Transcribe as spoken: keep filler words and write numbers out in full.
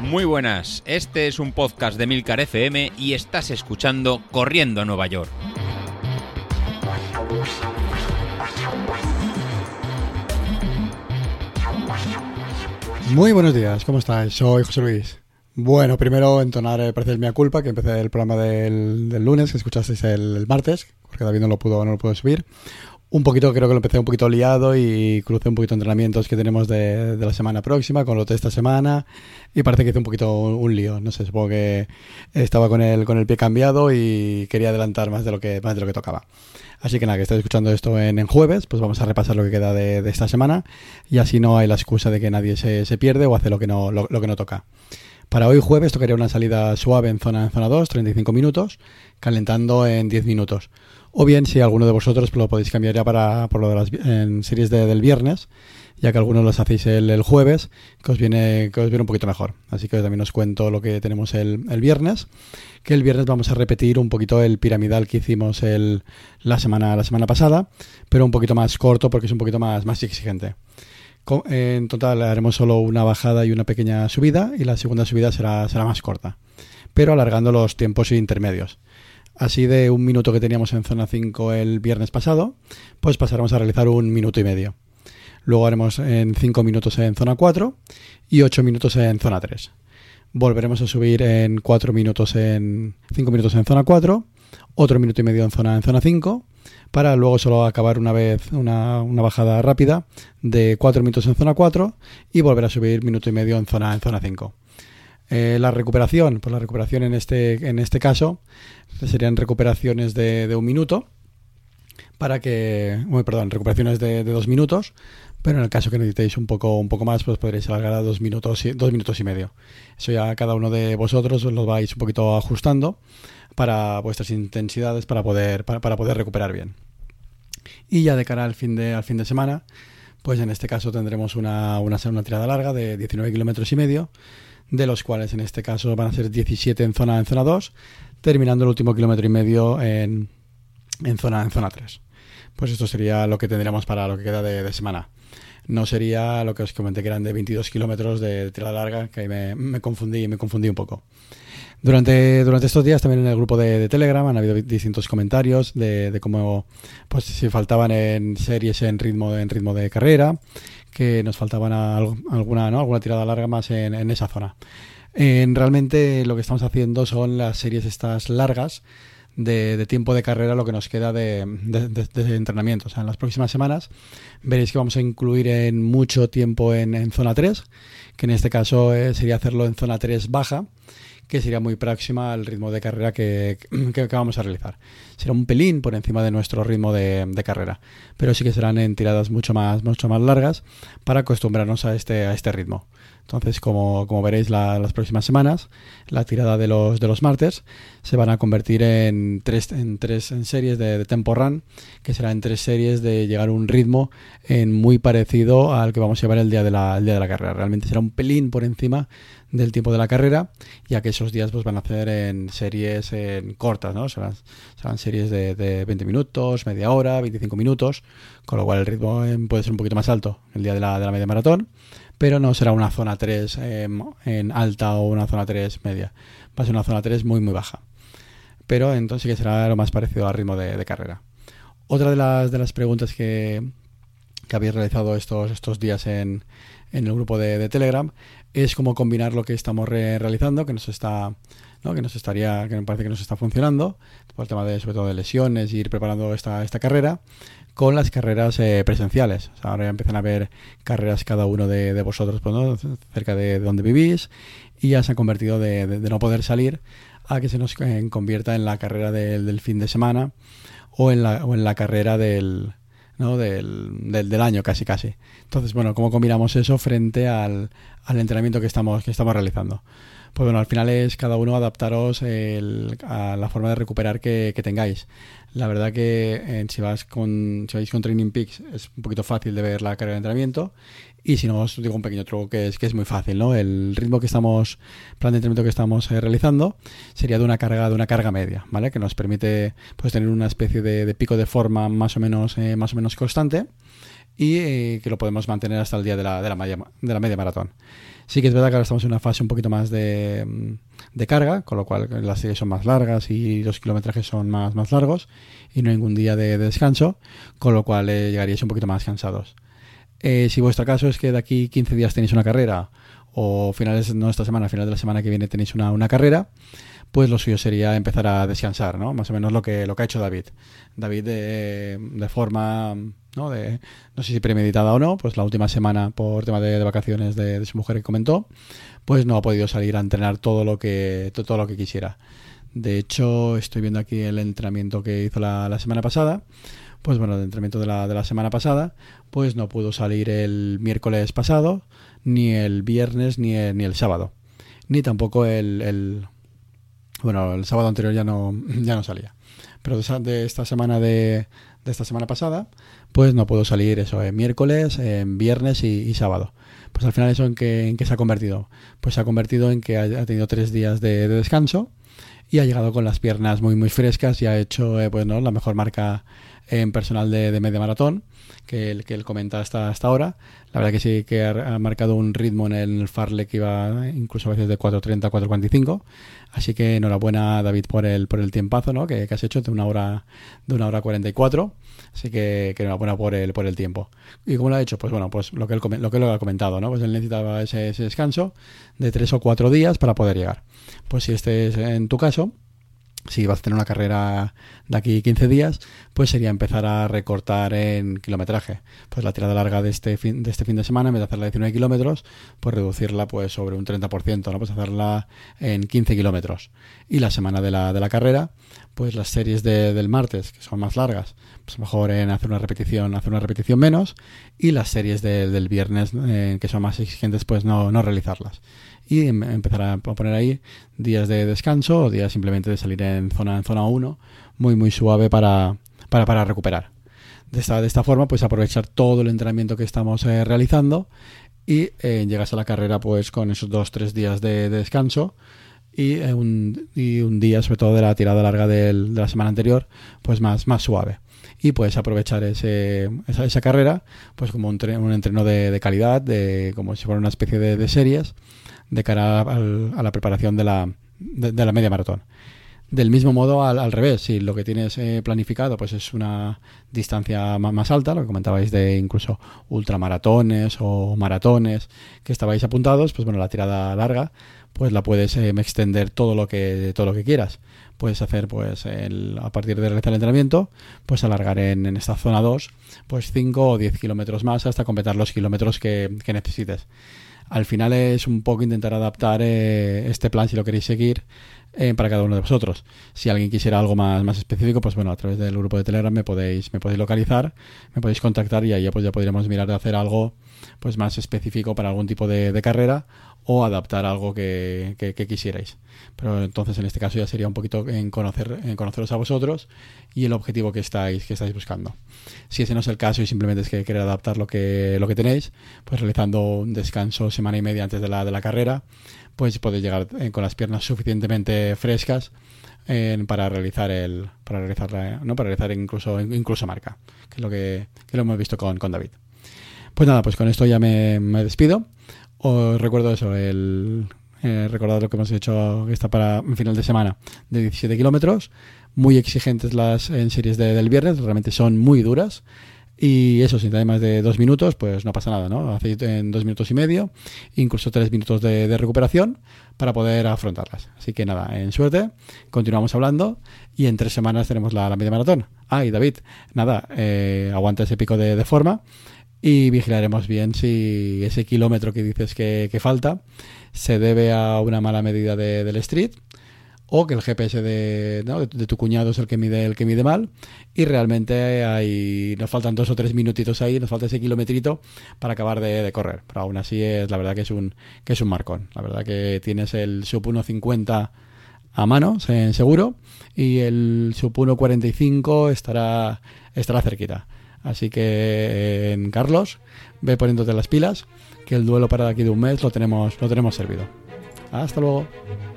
Muy buenas, este es un podcast de Emilcar F M y estás escuchando Corriendo a Nueva York. Muy buenos días, ¿cómo estáis? Soy José Luis. Bueno, primero entonar el parece el mea culpa, que empecé el programa del, del lunes, que escuchasteis el, el martes, porque David no lo pudo, no lo pudo subir. Un poquito, creo que lo empecé un poquito liado y crucé un poquito entrenamientos que tenemos de, de la semana próxima con lo de esta semana y parece que hice un poquito un, un lío. No sé, supongo que estaba con el, con el pie cambiado y quería adelantar más de lo que, más de lo que tocaba. Así que nada, que estáis escuchando esto en, en jueves, pues vamos a repasar lo que queda de, de esta semana y así no hay la excusa de que nadie se, se pierde o hace lo que no, lo, lo que no toca. Para hoy jueves tocaría una salida suave en zona, en zona dos, treinta y cinco minutos, calentando en diez minutos. O bien, si alguno de vosotros lo podéis cambiar ya para por lo de las en series de, del viernes, ya que algunos las hacéis el, el jueves, que os viene que os viene un poquito mejor. Así que también os cuento lo que tenemos el, el viernes, que el viernes vamos a repetir un poquito el piramidal que hicimos el, la semana la semana pasada, pero un poquito más corto porque es un poquito más, más exigente. En total haremos solo una bajada y una pequeña subida, y la segunda subida será, será más corta, pero alargando los tiempos intermedios. Así de un minuto que teníamos en zona cinco el viernes pasado, pues pasaremos a realizar un minuto y medio. Luego haremos en cinco minutos en zona cuatro y ocho minutos en zona tres. Volveremos a subir en cuatro minutos en cinco minutos en zona cuatro, otro minuto y medio en zona en zona cinco, para luego solo acabar una vez una, una bajada rápida de cuatro minutos en zona cuatro y volver a subir minuto y medio en zona en zona cinco. Eh, la recuperación, pues la recuperación en este, en este caso serían recuperaciones de, de un minuto para que, bueno, perdón, recuperaciones de, de dos minutos, pero en el caso que necesitéis un poco, un poco más, pues podréis alargar a dos minutos, y, dos minutos y medio. Eso ya cada uno de vosotros os lo vais un poquito ajustando para vuestras intensidades para poder, para, para poder recuperar bien. Y ya de cara al fin de, al fin de semana, pues en este caso tendremos una, una, una tirada larga de diecinueve kilómetros y medio. De los cuales en este caso van a ser diecisiete en zona en zona dos, terminando el último kilómetro y medio en, en zona en zona tres. Pues esto sería lo que tendríamos para lo que queda de, de semana. No sería lo que os comenté que eran de veintidós kilómetros de tirada larga, que ahí me, me confundí me confundí un poco. Durante, durante estos días también en el grupo de, de Telegram han habido distintos comentarios de, de cómo pues si faltaban en series en ritmo en ritmo de carrera, que nos faltaban algo, alguna, ¿no? alguna tirada larga más en, en esa zona. En, realmente lo que estamos haciendo son las series estas largas de, de tiempo de carrera, lo que nos queda de, de, de, de entrenamiento. O sea, en las próximas semanas veréis que vamos a incluir en mucho tiempo en, en zona tres, que en este caso eh, sería hacerlo en zona tres baja, que sería muy próxima al ritmo de carrera que, que, que vamos a realizar. Será un pelín por encima de nuestro ritmo de, de carrera, pero sí que serán en tiradas mucho más, mucho más largas para acostumbrarnos a este, a este ritmo. Entonces, como, como veréis la, las próximas semanas, la tirada de los, de los martes se van a convertir en tres, en tres en series de, de tempo run, que serán tres series de llegar a un ritmo en muy parecido al que vamos a llevar el día de la, el día de la carrera. Realmente será un pelín por encima del tiempo de la carrera, ya que esos días pues van a hacer en series en cortas, ¿no? Serán, serán series de, de veinte minutos, media hora, veinticinco minutos, con lo cual el ritmo puede ser un poquito más alto el día de la, de la media maratón, pero no será una zona tres eh, en alta o una zona tres media, va a ser una zona tres muy muy baja, pero entonces sí que será lo más parecido al ritmo de, de carrera. Otra de las, de las preguntas que, que habéis realizado estos, estos días en, en el grupo de, de Telegram es cómo combinar lo que estamos re realizando, que nos está, ¿no? que nos estaría, que me parece que nos está funcionando, por el tema de, sobre todo de lesiones, y ir preparando esta, esta carrera, con las carreras eh, presenciales. O sea, ahora ya empiezan a haber carreras cada uno de, de vosotros, pues, ¿no? cerca de, de donde vivís, y ya se ha convertido de, de, de no poder salir a que se nos eh, convierta en la carrera del, del fin de semana o en la, o en la carrera del... ¿no? Del, del, del año casi casi. Entonces, bueno, ¿cómo combinamos eso frente al, al entrenamiento que estamos, que estamos realizando? Pues bueno, al final es cada uno adaptaros el, a la forma de recuperar que, que tengáis. La verdad que eh, si vas con si vais con Training Peaks es un poquito fácil de ver la carga de entrenamiento, y si no os digo un pequeño truco que es que es muy fácil, ¿no? El ritmo que estamos, plan de entrenamiento que estamos eh, realizando sería de una carga de una carga media, ¿vale? Que nos permite pues tener una especie de, de pico de forma más o menos eh, más o menos constante. y eh, que lo podemos mantener hasta el día de la, de la, media, de la media maratón. Sí que es verdad que ahora estamos en una fase un poquito más de, de carga, con lo cual las series son más largas y los kilometrajes son más, más largos y no hay ningún día de, de descanso, con lo cual eh, llegaríais un poquito más cansados. Eh, si vuestro caso es que de aquí quince días tenéis una carrera o finales, no esta semana, final de la semana que viene tenéis una, una carrera, pues lo suyo sería empezar a descansar, ¿no? Más o menos lo que, lo que ha hecho David. David de, de forma, ¿no? De, no sé si premeditada o no, pues la última semana por tema de, de vacaciones de, de su mujer que comentó, pues no ha podido salir a entrenar todo lo que, todo lo que quisiera. De hecho, estoy viendo aquí el entrenamiento que hizo la, la semana pasada. Pues bueno, el entrenamiento de la, de la semana pasada, pues no pudo salir el miércoles pasado, ni el viernes, ni el, ni el sábado. Ni tampoco el... el Bueno, el sábado anterior ya no, ya no salía. Pero de esta semana de, de esta semana pasada, pues no puedo salir eso, en eh, miércoles, en eh, viernes y, y sábado. Pues al final eso en que, en que se ha convertido. Pues se ha convertido en que ha tenido tres días de, de descanso y ha llegado con las piernas muy muy frescas y ha hecho eh, pues, ¿no? la mejor marca en personal de, de media maratón que él, que él comenta hasta, hasta ahora. La verdad que sí que ha, ha marcado un ritmo en el Fartlek que iba incluso a veces de cuatro treinta a cuatro cuarenta y cinco. Así que enhorabuena, David, por el por el tiempazo, ¿no? que, que has hecho de una hora de una hora cuarenta y cuatro. Así que, que enhorabuena por el por el tiempo. ¿Y cómo lo ha hecho? Pues bueno, pues lo que él lo que él ha comentado, ¿no? Pues él necesitaba ese, ese descanso de tres o cuatro días para poder llegar. Pues si este es en tu caso, si vas a tener una carrera de aquí quince días, pues sería empezar a recortar en kilometraje. Pues la tirada larga de este fin de, este fin de semana, en vez de hacerla diecinueve kilómetros, pues reducirla pues sobre un treinta por ciento, ¿no? Pues hacerla en quince kilómetros. Y la semana de la, de la carrera, pues las series de, del martes, que son más largas, pues mejor en hacer una repetición, hacer una repetición menos. Y las series de, del viernes, eh, que son más exigentes, pues no, no realizarlas. Y empezar a poner ahí días de descanso o días simplemente de salir en zona en zona uno, muy muy suave para, para, para recuperar. De esta, de esta forma, pues aprovechar todo el entrenamiento que estamos eh, realizando y eh, llegas a la carrera pues con esos dos, tres días de, de descanso y, eh, un, y un día, sobre todo de la tirada larga del, de la semana anterior, pues más, más suave. Y puedes aprovechar ese, esa, esa carrera pues como un, un entreno de, de calidad, de como si fuera una especie de, de series, de cara al, a la preparación de la, de, de la media maratón. Del mismo modo, al, al revés, si lo que tienes eh, planificado pues es una distancia más, más alta, lo que comentabais de incluso ultramaratones o maratones que estabais apuntados, pues bueno, la tirada larga pues la puedes eh, extender todo lo que todo lo que quieras. Puedes hacer pues el, a partir de realizar el entrenamiento, pues alargar en, en esta zona dos pues cinco o diez kilómetros más hasta completar los kilómetros que, que necesites. Al final es un poco intentar adaptar eh, este plan, si lo queréis seguir, eh, para cada uno de vosotros. Si alguien quisiera algo más, más específico, pues bueno, a través del grupo de Telegram me podéis me podéis localizar, me podéis contactar y ahí pues ya podríamos mirar de hacer algo pues más específico para algún tipo de, de carrera o adaptar algo que, que, que quisierais. Pero entonces en este caso ya sería un poquito en conocer en conoceros a vosotros y el objetivo que estáis que estáis buscando. Si ese no es el caso y simplemente es que queréis adaptar lo que lo que tenéis, pues realizando un descanso semana y media antes de la de la carrera, pues podéis llegar eh, con las piernas suficientemente frescas eh, para realizar el para realizar la, no para realizar incluso incluso marca, que es lo que, que lo hemos visto con con David. Pues nada, pues con esto ya me, me despido. Os recuerdo eso, el eh, recordad lo que hemos hecho esta para final de semana de diecisiete kilómetros, muy exigentes las en series de, del viernes, realmente son muy duras y eso, si tenéis más de dos minutos, pues no pasa nada, ¿no? Hacéis en dos minutos y medio, incluso tres minutos de, de recuperación para poder afrontarlas. Así que nada, en suerte, continuamos hablando y en tres semanas tenemos la, la media maratón. Ah, y David, nada, eh, aguanta ese pico de, de forma. Y vigilaremos bien si ese kilómetro que dices que, que falta se debe a una mala medida de, del street o que el G P S de, ¿no? de, de tu cuñado es el que mide el que mide mal y realmente hay, nos faltan dos o tres minutitos ahí, nos falta ese kilometrito para acabar de, de correr. Pero aún así es la verdad que es un que es un marcón. La verdad que tienes el sub uno cincuenta a mano, seguro, y el sub uno cuarenta y cinco estará estará cerquita. Así que, eh, Carlos, ve poniéndote las pilas, que el duelo para de aquí de un mes lo tenemos, lo tenemos servido. Hasta luego.